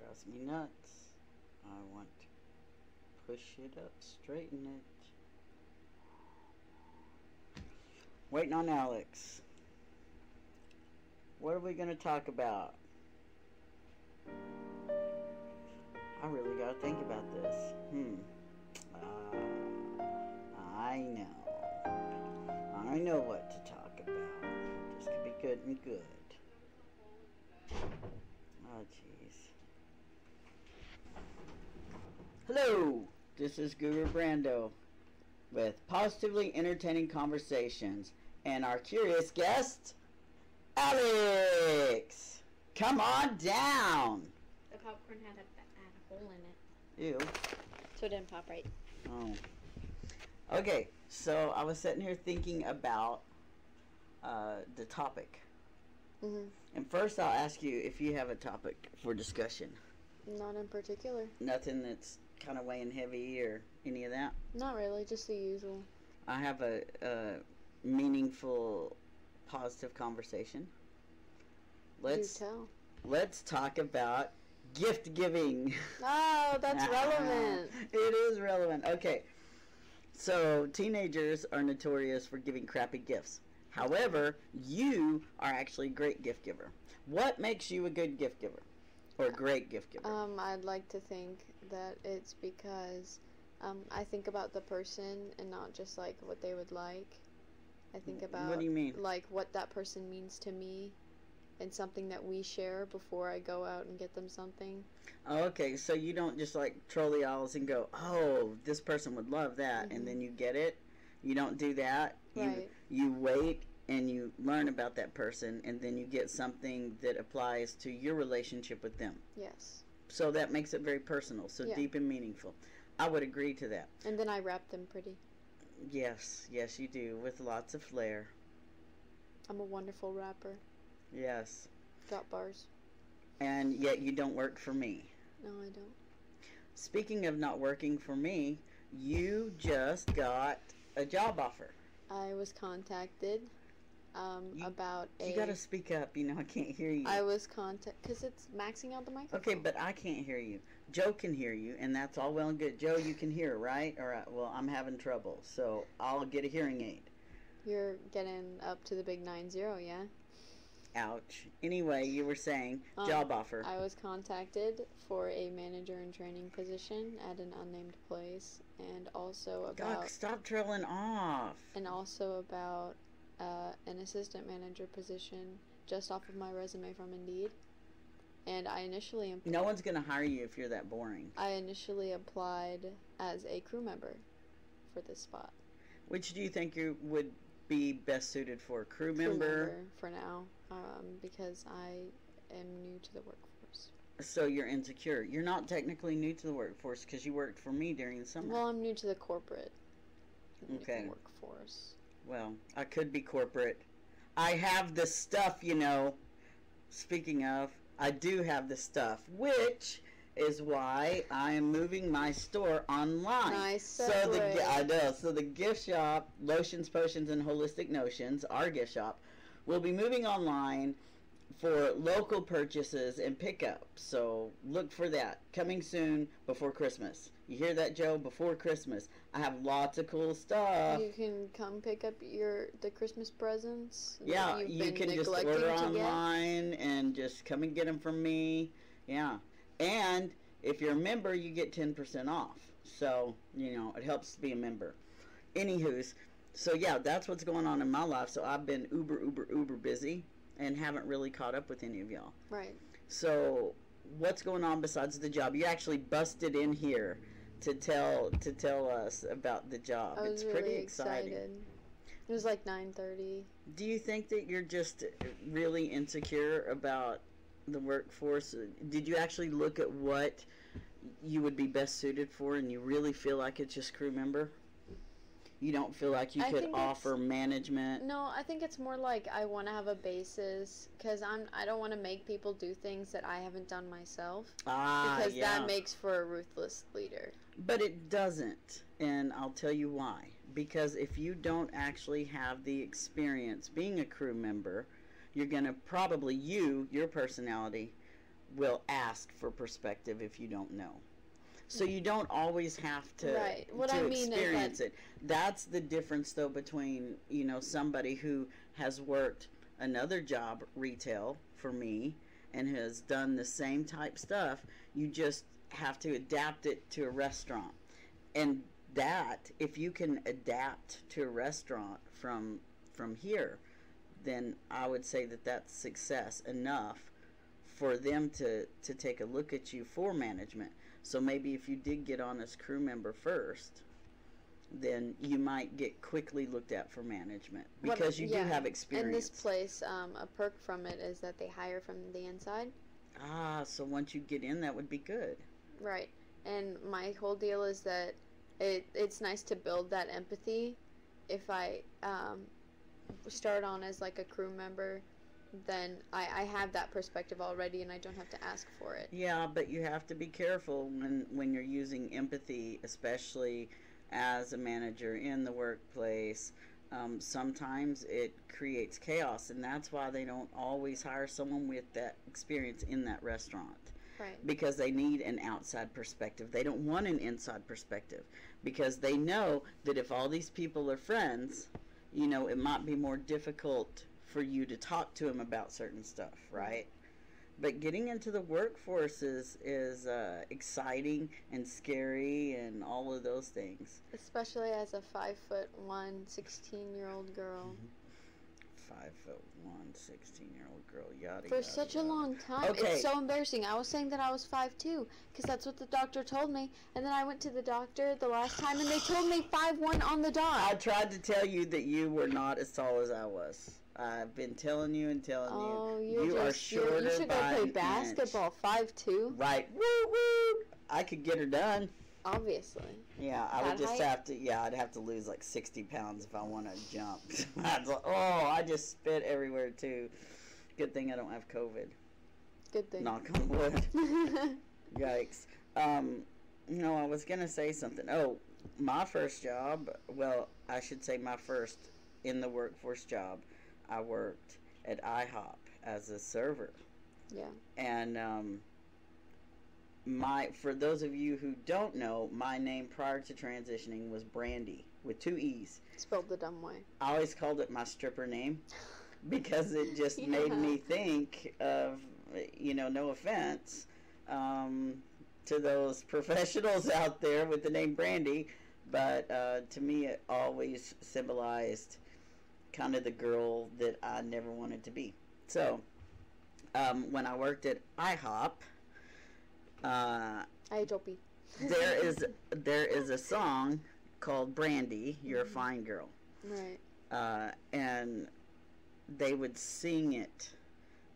drives me nuts. I want to push it up, straighten it. Waiting on Alex. What are we going to talk about? I really got to think about this. I know what to talk about. This could be good and good. Oh, jeez. Hello, this is Guru Brando with Positively Entertaining Conversations and our curious guest, Alex. Come on down. The popcorn had a hole in it. Ew. So it didn't pop right. Oh. Okay, so I was sitting here thinking about the topic. Mm-hmm. And first I'll ask you if you have a topic for discussion. Not in particular. Nothing that's kind of weighing heavy or any of that? Not really, just the usual. I have a meaningful, positive conversation. Do tell. Let's talk about gift giving. Oh, that's relevant. It is relevant. Okay. So, teenagers are notorious for giving crappy gifts. However, you are actually a great gift giver. What makes you a good gift giver? Or a great gift giver? I'd like to think that it's because I think about the person and not just, like, what they would like. I think about, what do you mean? Like, what that person means to me and something that we share before I go out and get them something. Okay, so you don't just like troll the aisles and go, oh, this person would love that, mm-hmm. and then you get it. You don't do that. Right. You wait and you learn about that person, and then you get something that applies to your relationship with them. Yes. So that makes it very personal, so yeah. Deep and meaningful. I would agree to that. And then I wrap them pretty. Yes, yes you do, with lots of flair. I'm a wonderful rapper. Yes. Got bars. And yet you don't work for me. No, I don't. Speaking of not working for me, you just got a job offer. I was contacted about a... You gotta speak up, you know, I can't hear you. I was contacted... Because it's maxing out the microphone. Okay, but I can't hear you. Joe can hear you, and that's all well and good. Joe, you can hear, right? All right, well, I'm having trouble, so I'll get a hearing aid. You're getting up to the big 9-0, yeah? Ouch. Anyway, you were saying job offer. I was contacted for a manager and training position at an unnamed place, and also about... God, stop trailing off. And also about an assistant manager position just off of my resume from Indeed. And I initially... No one's going to hire you if you're that boring. I initially applied as a crew member for this spot. Which do you think you would be best suited for? Crew member for now. Because I am new to the workforce. So you're insecure. You're not technically new to the workforce because you worked for me during the summer. Well, I'm new to the corporate workforce. Well, I could be corporate. I have the stuff, you know. Speaking of, I do have the stuff, which is why I am moving my store online. Nice. So the gift shop, Lotions, Potions, and Holistic Notions, our gift shop, we'll be moving online for local purchases and pickup, so look for that. Coming soon, before Christmas. You hear that, Joe? Before Christmas. I have lots of cool stuff. You can come pick up the Christmas presents. Yeah, you can just order online and just come and get them from me. Yeah, and if you're a member, you get 10% off. So, you know, it helps to be a member. Anywho's. So, yeah, that's what's going on in my life. So, I've been uber busy and haven't really caught up with any of y'all. Right. So, what's going on besides the job? You actually busted in here to tell us about the job. I was really excited. It was like 9:30. Do you think that you're just really insecure about the workforce? Did you actually look at what you would be best suited for and you really feel like it's just crew member? You don't feel like you could offer management? No, I think it's more like I want to have a basis because I don't want to make people do things that I haven't done myself. Because that makes for a ruthless leader. But it doesn't, and I'll tell you why. Because if you don't actually have the experience being a crew member, you're going to probably your personality will ask for perspective if you don't know. So you don't always have to, right. What I mean is that that's the difference, though, between, you know, somebody who has worked another job, retail, for me, and has done the same type stuff. You just have to adapt it to a restaurant. And that, if you can adapt to a restaurant from here, then I would say that that's success enough for them to take a look at you for management. So maybe if you did get on as crew member first, then you might get quickly looked at for management because you do have experience. And this place, a perk from it is that they hire from the inside. Ah, so once you get in, that would be good. Right. And my whole deal is that it's nice to build that empathy. If I start on as like a crew member, then I have that perspective already and I don't have to ask for it. Yeah, but you have to be careful when you're using empathy, especially as a manager in the workplace. Sometimes it creates chaos, and that's why they don't always hire someone with that experience in that restaurant. Right. Because they need an outside perspective. They don't want an inside perspective because they know that if all these people are friends, you know, it might be more difficult for you to talk to him about certain stuff, right? But getting into the workforce is exciting and scary and all of those things. Especially as a 5'1", 16-year-old girl. Mm-hmm. 5'1", 16-year-old girl, yada, for yada, such yada. A long time. Okay. It's so embarrassing. I was saying that I was 5'2", because that's what the doctor told me. And then I went to the doctor the last time, and they told me 5'1" on the dot. I tried to tell you that you were not as tall as I was. I've been telling you and telling you. You are shorter by an inch. You should go play basketball, 5'2". Right. Woo woo. I could get her done. Obviously. Yeah, I would just have to, yeah, I'd have to lose like 60 pounds if I want to jump. I just spit everywhere too. Good thing I don't have COVID. Good thing. Knock on wood. Yikes. No, I was going to say something. Oh, my first job, well, I should say my first in the workforce job. I worked at IHOP as a server. Yeah. And for those of you who don't know, my name prior to transitioning was Brandy with 2 E's. Spelled the dumb way. I always called it my stripper name because it just made me think of, you know, no offense to those professionals out there with the name Brandy, but to me it always symbolized kind of the girl that I never wanted to be. So, when I worked at IHOP, there is a song called Brandy, You're a Fine Girl. Right. And they would sing it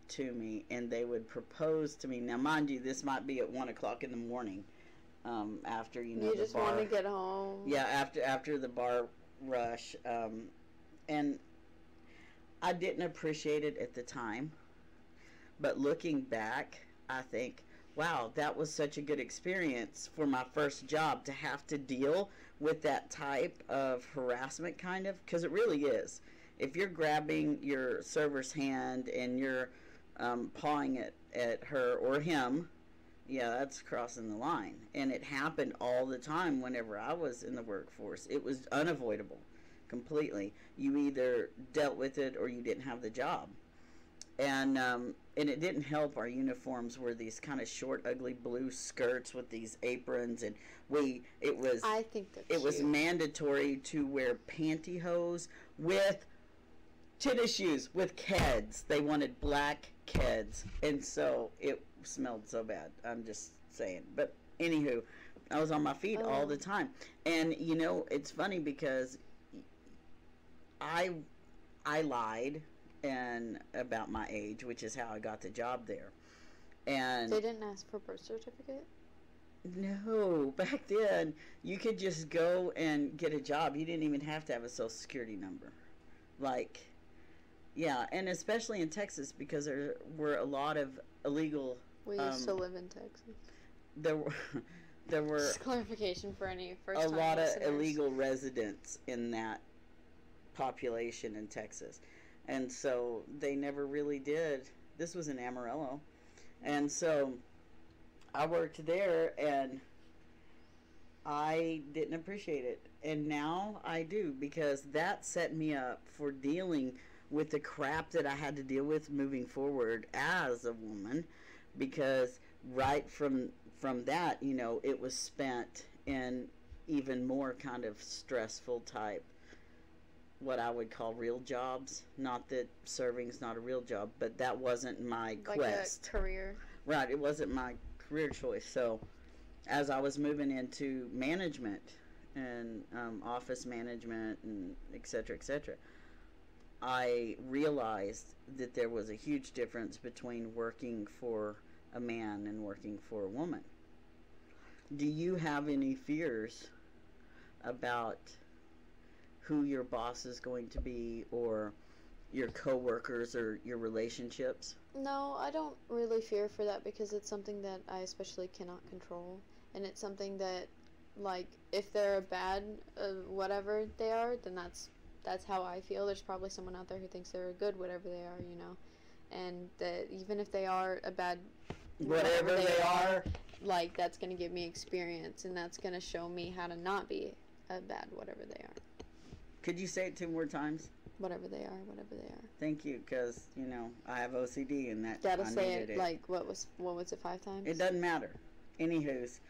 to me, and they would propose to me. Now, mind you, this might be at 1 o'clock in the morning, after, you know, you just want to get home. Yeah, after the bar rush, and I didn't appreciate it at the time, but looking back, I think, wow, that was such a good experience for my first job to have to deal with that type of harassment, kind of, because it really is. If you're grabbing your server's hand and you're pawing it at her or him, yeah, that's crossing the line. And it happened all the time whenever I was in the workforce. It was unavoidable. Completely. You either dealt with it or you didn't have the job. And it didn't help. Our uniforms were these kind of short, ugly blue skirts with these aprons, and it was mandatory to wear pantyhose with tennis shoes with Keds. They wanted black Keds, and so it smelled so bad. I'm just saying. But anywho, I was on my feet all the time. And you know, it's funny because I lied and about my age, which is how I got the job there. And they didn't ask for a birth certificate? No. Back then, you could just go and get a job. You didn't even have to have a social security number. Like, yeah, and especially in Texas, because there were a lot of illegal... We used to live in Texas. There were... Just clarification for any first-time listeners. A lot of illegal residents in that population in Texas, and so they never really did. This was in Amarillo, And so I worked there and I didn't appreciate it. And now I do, because that set me up for dealing with the crap that I had to deal with moving forward as a woman, because right from that, you know, it was spent in even more kind of stressful type, what I would call real jobs. Not that serving's not a real job, but that wasn't my quest. Like a career. Right, it wasn't my career choice. So as I was moving into management and office management and et cetera, I realized that there was a huge difference between working for a man and working for a woman. Do you have any fears about who your boss is going to be, or your coworkers, or your relationships? No, I don't really fear for that, because it's something that I especially cannot control, and it's something that, like, if they're a bad whatever they are, then that's how I feel. There's probably someone out there who thinks they're a good whatever they are, you know, and that even if they are a bad whatever they are, like, that's going to give me experience, and that's going to show me how to not be a bad whatever they are. Could you say it 2 more times? Whatever they are, whatever they are. Thank you, because, you know, I have OCD, and that I say it, like, what was it, 5 times? It doesn't matter. Anywho's.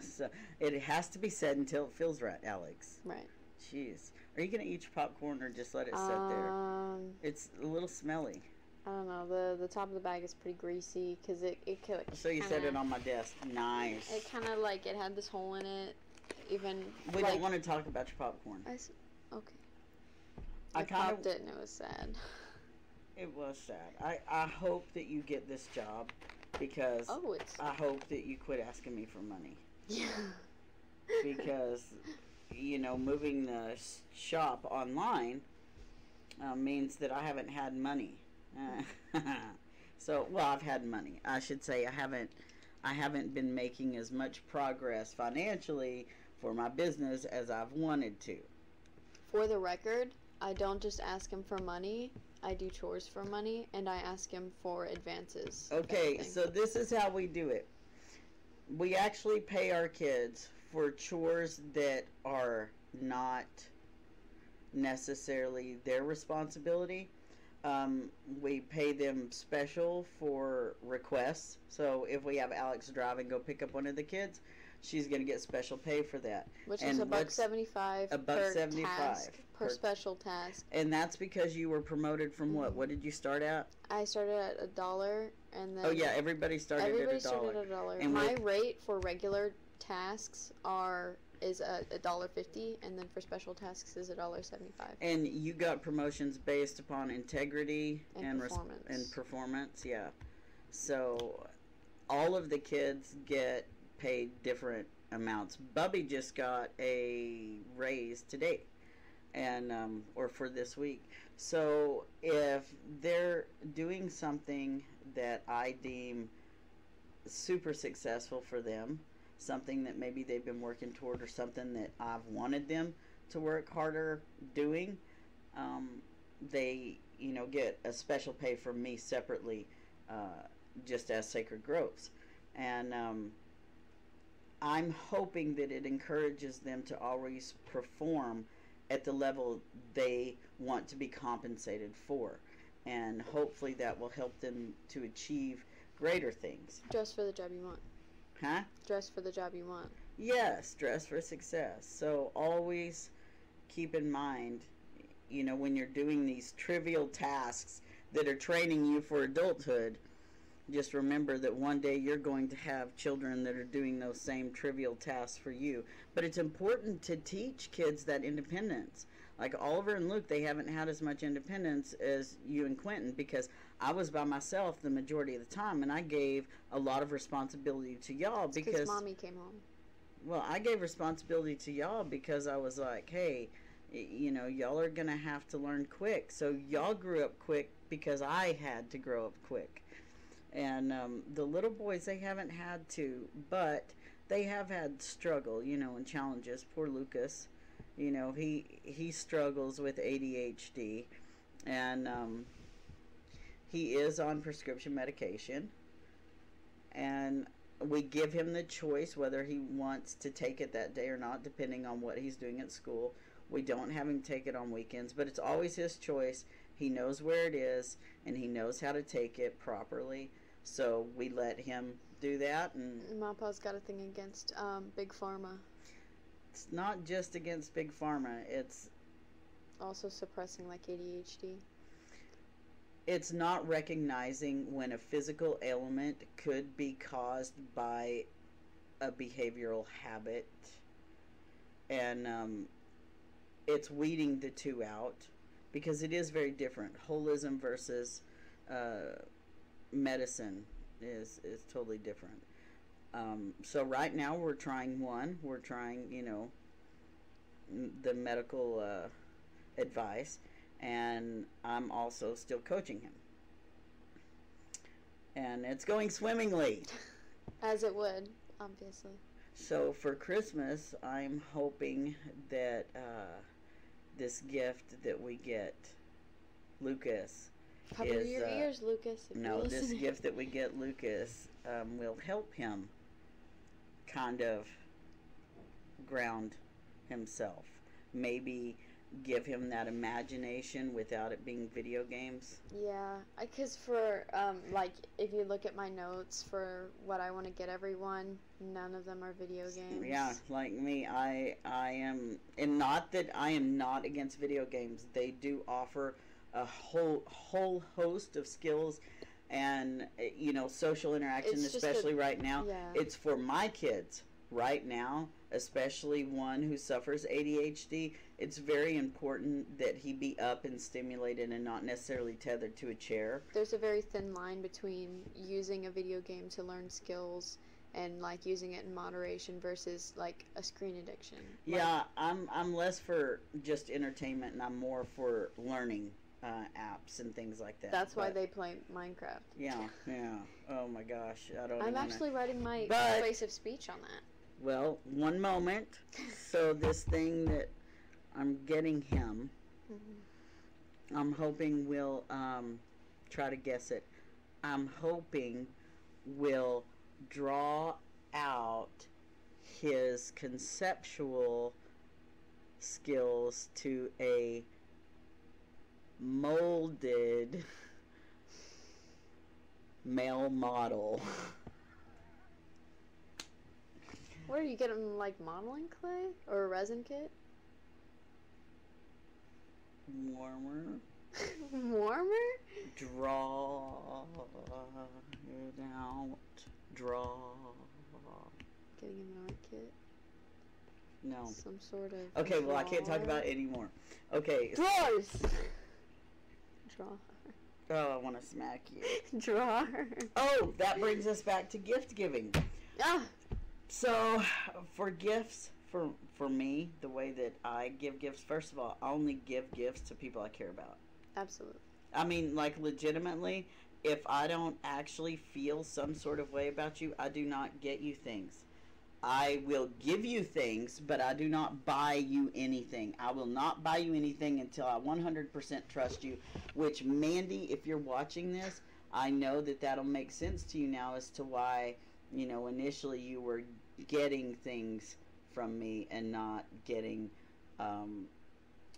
So it has to be said until it feels right, Alex. Right. Jeez. Are you going to eat your popcorn or just let it sit there? It's a little smelly. I don't know. The top of the bag is pretty greasy, because it kinda, so you set it on my desk. Nice. It kind of, like, it had this hole in it. Even we don't want to talk about your popcorn. Okay. I popped it, and it was sad. It was sad. I hope that you get this job, because I hope that you quit asking me for money. Yeah. Because, you know, moving the shop online means that I haven't had money. So, well, I've had money. I should say I haven't been making as much progress financially for my business as I've wanted to. For the record, I don't just ask him for money. I do chores for money, and I ask him for advances. Okay, so this is how we do it. We actually pay our kids for chores that are not necessarily their responsibility. We pay them special for requests. So if we have Alex drive and go pick up one of the kids, she's going to get special pay for that. Which is $1.75 per special task. And that's because you were promoted from what? What did you start at? I started at $1, and then... Oh yeah, everybody started at a dollar. And my rate for regular tasks is $1.50, and then for special tasks is $1.75. And you got promotions based upon integrity and performance. And performance, yeah. So all of the kids get paid different amounts. Bubby just got a raise today, and or for this week. So if they're doing something that I deem super successful for them, something that maybe they've been working toward, or something that I've wanted them to work harder doing, they, you know, get a special pay from me separately, just as Sacred Groves. And I'm hoping that it encourages them to always perform at the level they want to be compensated for, and hopefully that will help them to achieve greater things. Dress for the job you want. Huh? Dress for the job you want. Yes, dress for success. So always keep in mind, you know, when you're doing these trivial tasks that are training you for adulthood, just remember that one day you're going to have children that are doing those same trivial tasks for you. But it's important to teach kids that independence. Like Oliver and Luke, they haven't had as much independence as you and Quentin, because I was by myself the majority of the time, and I gave a lot of responsibility to y'all because Mommy came home. Well, I gave responsibility to y'all because I was like, hey, you know, y'all are going to have to learn quick. So y'all grew up quick because I had to grow up quick. And the little boys, they haven't had to, but they have had struggle, you know, and challenges. Poor Lucas, you know, he struggles with ADHD, and He is on prescription medication, and we give him the choice whether he wants to take it that day or not, depending on what he's doing at school. We don't have him take it on weekends, but it's always his choice. He knows where it is, and he knows how to take it properly, so we let him do that. And my pa's got a thing against Big Pharma. It's not just against Big Pharma. It's also suppressing, like, ADHD. It's not recognizing when a physical ailment could be caused by a behavioral habit. And it's weeding the two out, because it is very different. Holism versus medicine is totally different. So right now we're trying one. We're trying, you know, the medical advice. And I'm also still coaching him. And it's going swimmingly. As it would, obviously. So for Christmas, I'm hoping that this gift that we get, Lucas. Cover your ears, Lucas. No, this gift that we get, Lucas, will help him kind of ground himself. Maybe give him that imagination without it being video games. Yeah, because for like, if you look at my notes for what I want to get everyone, none of them are video games. Yeah, like me, I am, and not that I am not against video games. They do offer a whole host of skills and, you know, social interaction, especially right now. Yeah. It's for my kids. Right now, especially one who suffers ADHD, it's very important that he be up and stimulated and not necessarily tethered to a chair. There's a very thin line between using a video game to learn skills and, like, using it in moderation versus, like, a screen addiction. Yeah, like, I'm less for just entertainment, and I'm more for learning apps and things like that. That's why they play Minecraft. Yeah, yeah. Oh my gosh, I'm actually writing my persuasive speech on that. Well, one moment. So this thing that I'm getting him, I'm hoping will try to guess it. I'm hoping will draw out his conceptual skills to a molded male model. Where do you get them, like, modeling clay? Or a resin kit? Warmer? Draw it out. Draw. Getting him an art kit? No. Some sort of... Okay, drawer. Well, I can't talk about it anymore. Okay. Drawers! Draw. Oh, I want to smack you. Draw. Oh, that brings us back to gift giving. Ah! So, for gifts, for me, the way that I give gifts, first of all, I only give gifts to people I care about. Absolutely. I mean, like, legitimately, if I don't actually feel some sort of way about you, I do not get you things. I will give you things, but I do not buy you anything. I will not buy you anything until I 100% trust you, which, Mandy, if you're watching this, I know that that'll make sense to you now as to why... You know, initially you were getting things from me and not getting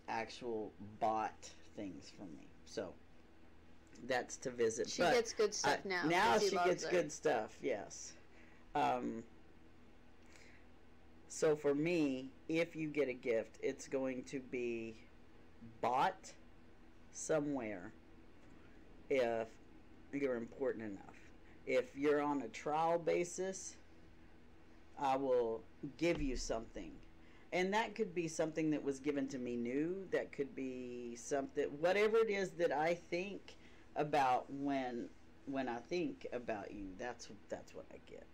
actual bought things from me. So that's to visit. She gets good stuff now. Now she gets good stuff, yes. So for me, if you get a gift, it's going to be bought somewhere if you're important enough. If you're on a trial basis, I will give you something. And that could be something that was given to me new. That could be something, whatever it is that I think about when I think about you, that's what I get.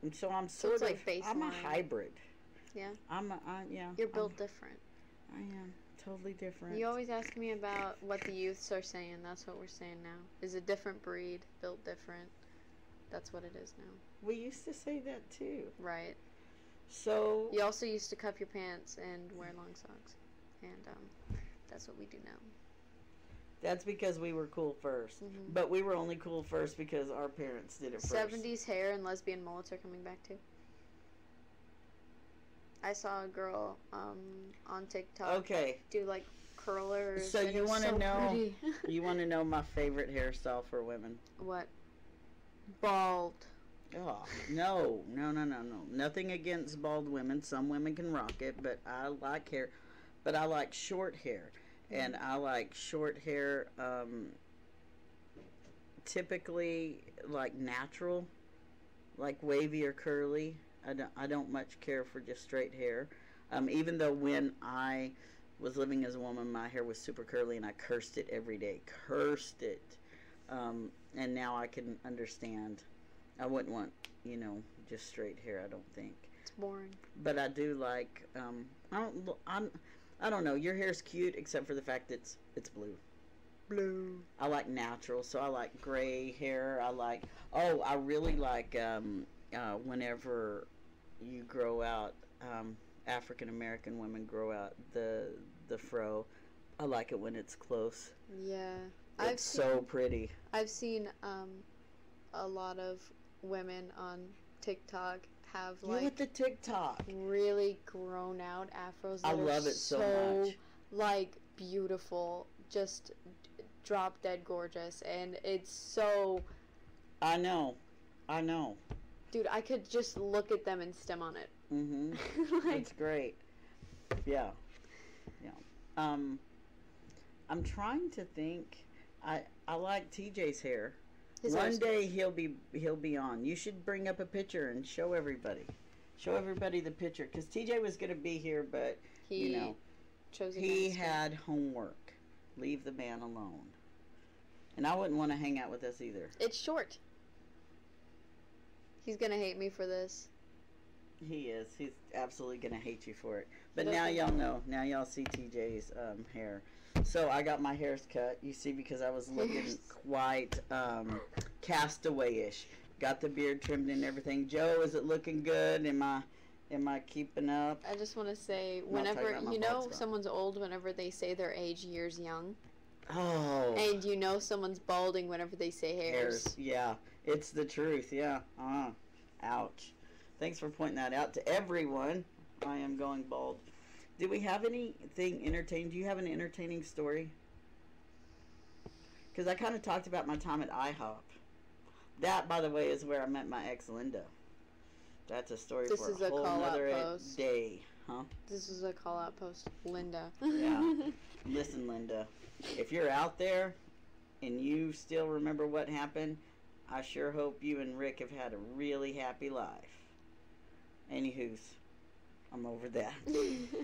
And so I'm sort of, like, I'm a hybrid. Yeah. Yeah. You're built different. I am. Totally different. You always ask me about what the youths are saying. That's what we're saying now. Is a different breed, built different. That's what it is now. We used to say that too. Right. So you also used to cuff your pants and wear long socks, and that's what we do now. That's because we were cool first. Mm-hmm. But we were only cool first because our parents did it first. 70s hair and lesbian mullets are coming back too. I saw a girl on TikTok do like curlers. So you want to know? You want to know my favorite hairstyle for women? What? Bald. Oh no, no, no, no, no! Nothing against bald women. Some women can rock it, but I like hair. But I like short hair, and I like short hair. Typically, like natural, like wavy or curly. I don't much care for just straight hair. Even though when I was living as a woman, my hair was super curly, and I cursed it every day. Cursed it. And now I can understand. I wouldn't want, you know, just straight hair. I don't think it's boring. But I do like. I don't know. Your hair's cute, except for the fact it's blue. Blue. I like natural, so I like gray hair. I like. Oh, I really like. Whenever you grow out, African American women grow out the fro. I like it when it's close. Yeah, it's so pretty. I've seen a lot of women on TikTok have like really grown out afros. I love it so much. Like beautiful, just drop dead gorgeous, and it's so. I know. Dude, I could just look at them and stem on it. Mm-hmm. That's great. Yeah. Yeah. I'm trying to think. I like TJ's hair. One day he'll be on. You should bring up a picture and show everybody. Show everybody the picture. Because TJ was going to be here, but, you know, he had homework. Leave the man alone. And I wouldn't want to hang out with us either. It's short. He's going to hate me for this. He is. He's absolutely going to hate you for it. But now y'all know. Now y'all see TJ's hair. So I got my hairs cut, you see, because I was looking quite castaway-ish. Got the beard trimmed and everything. Joe, is it looking good? Am I keeping up? I just want to say, whenever, you know someone's old whenever they say their age, years young. Oh. And you know someone's balding whenever they say hairs. Yeah. It's the truth. Yeah. Ouch. Thanks for pointing that out to everyone. I am going bald. Do we have anything entertaining? Do you have an entertaining story? Because I kind of talked about my time at IHOP. That, by the way, is where I met my ex, Linda. That's a story for a whole other day. Huh? This is a call-out post. Linda. Yeah. Listen, Linda. If you're out there and you still remember what happened, I sure hope you and Rick have had a really happy life. Anywho's, I'm over that.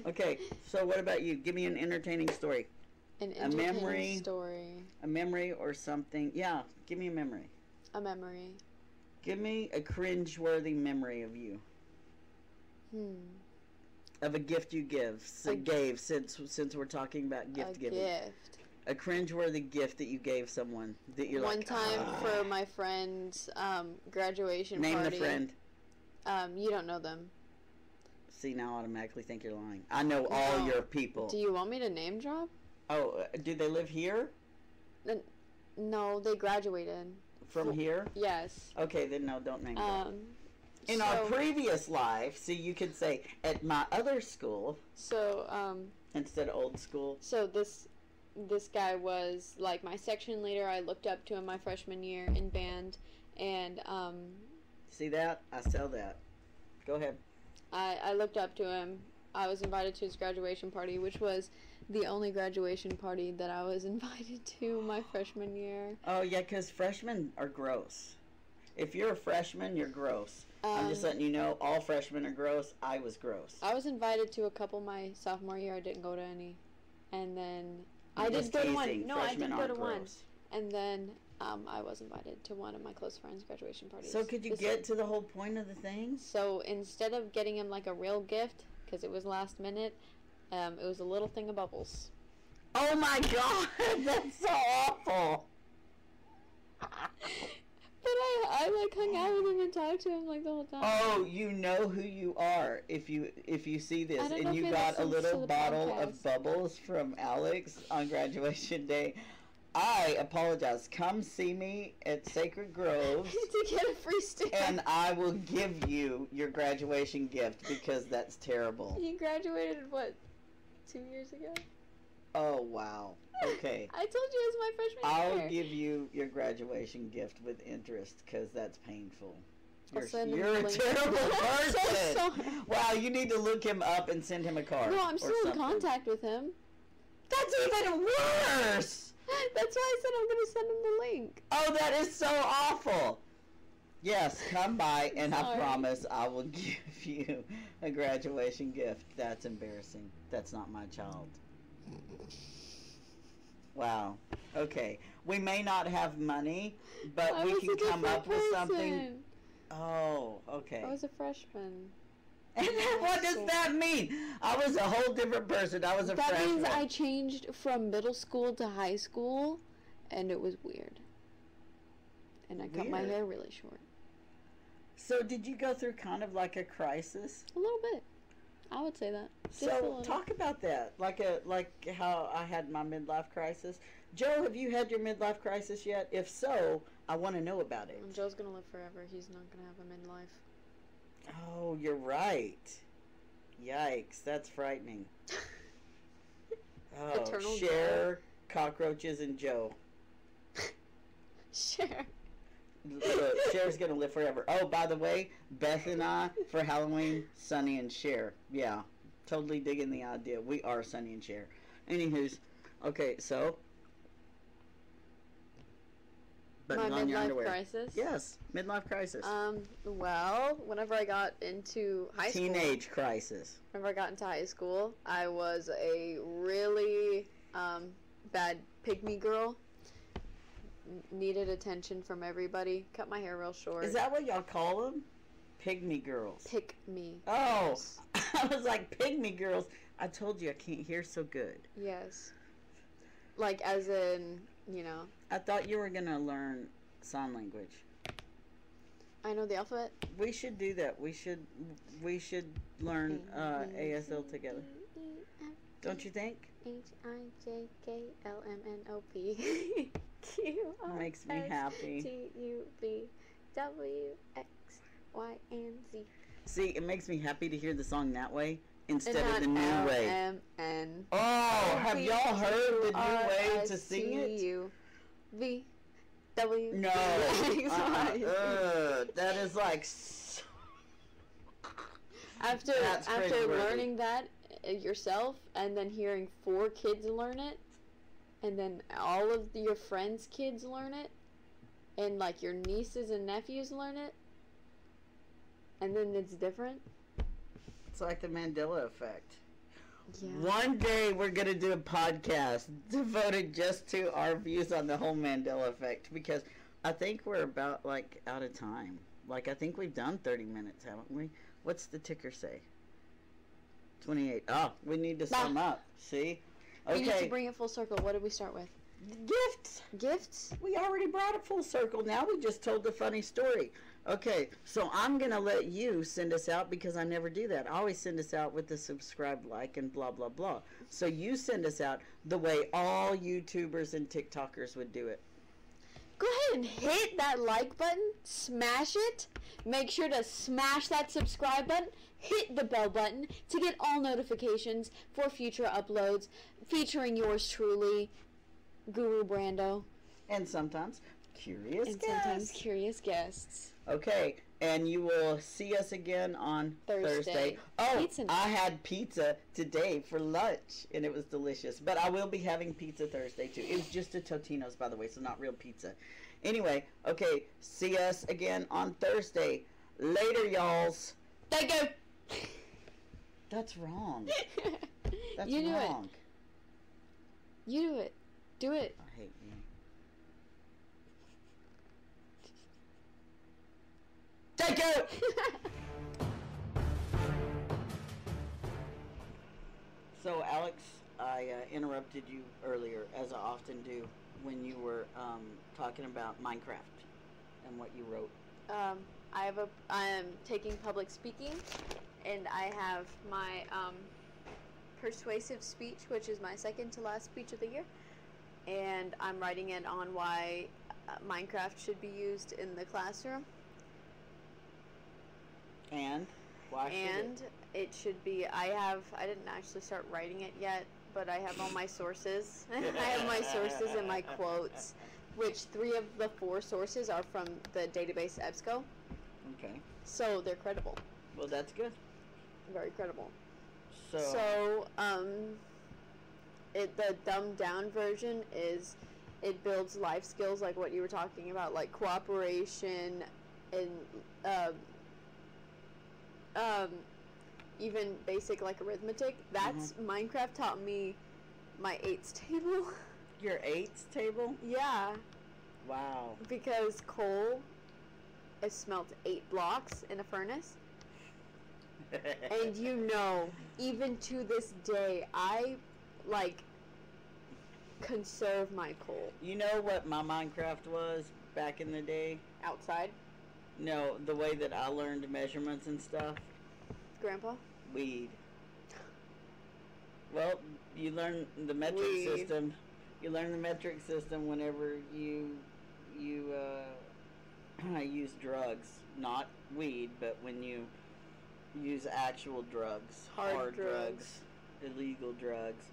Okay, so what about you? Give me an entertaining story. A memory. A memory or something. Yeah, give me a memory. A memory. Give me a cringe-worthy memory of you. Of a gift you gave since we're talking about gift giving. A cringeworthy gift that you gave someone that you're like. One time for my friend's graduation party. Name the friend. You don't know them. See, now I automatically think you're lying. I know all your people. Do you want me to name drop? Oh, do they live here? No, they graduated. From here? Yes. Okay, then no, don't name drop. In our previous life, so you could say at my other school. So, instead of old school. So this guy was like my section leader. I looked up to him my freshman year in band, and see that? I sell that. Go ahead. I looked up to him. I was invited to his graduation party, which was the only graduation party that I was invited to my freshman year. Oh yeah, because freshmen are gross. If you're a freshman, you're gross. I'm just letting you know, all freshmen are gross. I was gross. I was invited to a couple my sophomore year. I didn't go to any. And then I did go to one. No, I did go to one. And then I was invited to one of my close friends' graduation parties. So could you get to the whole point of the thing? So instead of getting him like a real gift, because it was last minute, it was a little thing of bubbles. Oh my God! That's so awful! But I like hung out with him and talked to him like the whole time. Oh, you know who you are if you see this and you got a little bottle of bubbles from Alex on graduation day. I apologize. Come see me at Sacred Groves to get a free sticker, and I will give you your graduation gift because that's terrible. You graduated what, 2 years ago? Oh wow. Okay. I told you it was my freshman year. I'll give you your graduation gift with interest because that's painful. You're a terrible person. I'm so sorry. Wow, you need to look him up and send him a card. No, I'm still in contact with him. That's even worse. That's why I said I'm going to send him the link. Oh, that is so awful. Yes, come by and I promise I will give you a graduation gift. That's embarrassing. That's not my child. Wow. Okay. We may not have money, but we can come up with something. Oh, okay. I was a freshman. And what does that mean? I was a whole different person. I was a freshman. That means I changed from middle school to high school, and it was weird. And I cut my hair really short. So did you go through kind of like a crisis? A little bit. I would say that. So talk about that, like how I had my midlife crisis. Joe, have you had your midlife crisis yet? If so, I want to know about it. Joe's going to live forever. He's not going to have a midlife. Oh, you're right. Yikes, that's frightening. Oh, share cockroaches and Joe. Share. Cher's gonna live forever. Oh, by the way, Beth and I for Halloween, Sunny and Cher. Yeah, totally digging the idea. We are Sunny and Cher. Anywho's, okay, so. My midlife crisis. Yes, midlife crisis. Well, whenever I got into high school. Teenage crisis. Whenever I got into high school, I was a really bad pygmy girl. Needed attention from everybody. Cut my hair real short. Is that what y'all call them? Pygmy girls. Pick me. Oh, yes. I was like, pygmy girls. I told you I can't hear so good. Yes. Like, as in, you know. I thought you were going to learn sign language. I know the alphabet. We should do that. We should learn ASL together. Don't you think? HIJKLMNOP. Makes me happy. TUBWXYNZ. See, it makes me happy to hear the song that way instead of the new way. Oh, have y'all heard the new way to sing it? No. That is like. After learning that yourself and then hearing four kids learn it. And then all of your friends' kids learn it. And, like, your nieces and nephews learn it. And then it's different. It's like the Mandela effect. Yeah. One day we're going to do a podcast devoted just to our views on the whole Mandela effect. Because I think we're about, like, out of time. Like, I think we've done 30 minutes, haven't we? What's the ticker say? 28. Oh, we need to sum up. See? Okay. We need to bring it full circle. What did we start with? Gifts. Gifts? We already brought it full circle. Now we just told the funny story. Okay, so I'm going to let you send us out because I never do that. I always send us out with the subscribe, like, and blah, blah, blah. So you send us out the way all YouTubers and TikTokers would do it. Go ahead and hit that like button. Smash it. Make sure to smash that subscribe button. Hit the bell button to get all notifications for future uploads featuring yours truly, Guru Brando. And sometimes curious guests. And sometimes curious guests. Okay, and you will see us again on Thursday. Oh, I had pizza today for lunch, and it was delicious. But I will be having pizza Thursday, too. It was just a Totino's, by the way, so not real pizza. Anyway, okay, see us again on Thursday. Later, y'alls. Thank you. That's wrong. That's you do wrong. It. You do it. Do it. I hate you. Thank you. So, Alex, I interrupted you earlier, as I often do, when you were talking about Minecraft and what you wrote. I am taking public speaking, and I have my persuasive speech, which is my second to last speech of the year, and and I'm writing it on why Minecraft should be used in the classroom. And why and should it should be, I didn't actually start writing it yet, but I have all my sources. I have my sources and my quotes, which 3 of the 4 sources are from the database EBSCO. Okay. So they're credible. Well, that's good. Very credible. The dumbed down version is it builds life skills like what you were talking about, like cooperation and even basic like arithmetic. That's Minecraft taught me my 8's table. Your 8's table? Yeah. Wow. Because coal is smelt 8 blocks in a furnace. And you know, even to this day, I like conserve my coal. You know what my Minecraft was back in the day? Outside? No, the way that I learned measurements and stuff. Grandpa? Weed. Well, you learn the metric system. You learn the metric system whenever you use drugs, not weed, but when you use actual drugs, hard drugs, illegal drugs.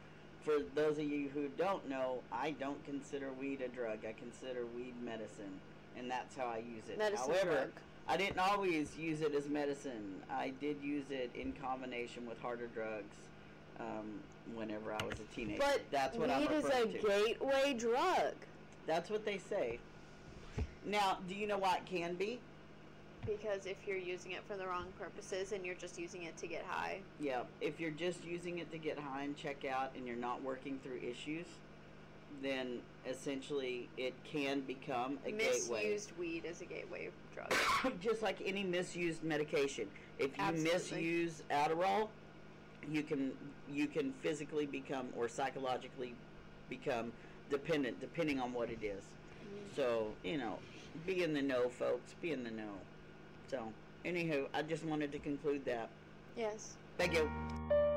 For those of you who don't know, I don't consider weed a drug. I consider weed medicine, and that's how I use it. However, I didn't always use it as medicine. I did use it in combination with harder drugs whenever I was a teenager. But that's what I'm referring to. Weed is a gateway drug. That's what they say. Now, do you know why it can be? Because if you're using it for the wrong purposes and you're just using it to get high. Yeah, if you're just using it to get high and check out and you're not working through issues, then essentially it can become a gateway. Misused weed is a gateway drug. Just like any misused medication. If you misuse Adderall, you can physically become or psychologically become dependent, depending on what it is. So, you know, be in the know, folks. Be in the know. So, anywho, I just wanted to conclude that. Yes. Thank you.